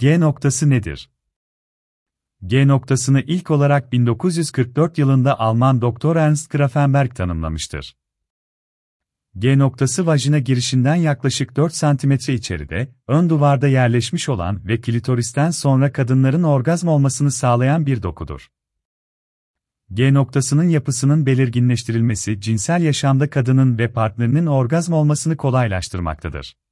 G noktası nedir? G noktasını ilk olarak 1944 yılında Alman doktor Ernst Grafenberg tanımlamıştır. G noktası vajina girişinden yaklaşık 4 cm içeride, ön duvarda yerleşmiş olan ve klitoristen sonra kadınların orgazm olmasını sağlayan bir dokudur. G noktasının yapısının belirginleştirilmesi cinsel yaşamda kadının ve partnerinin orgazm olmasını kolaylaştırmaktadır.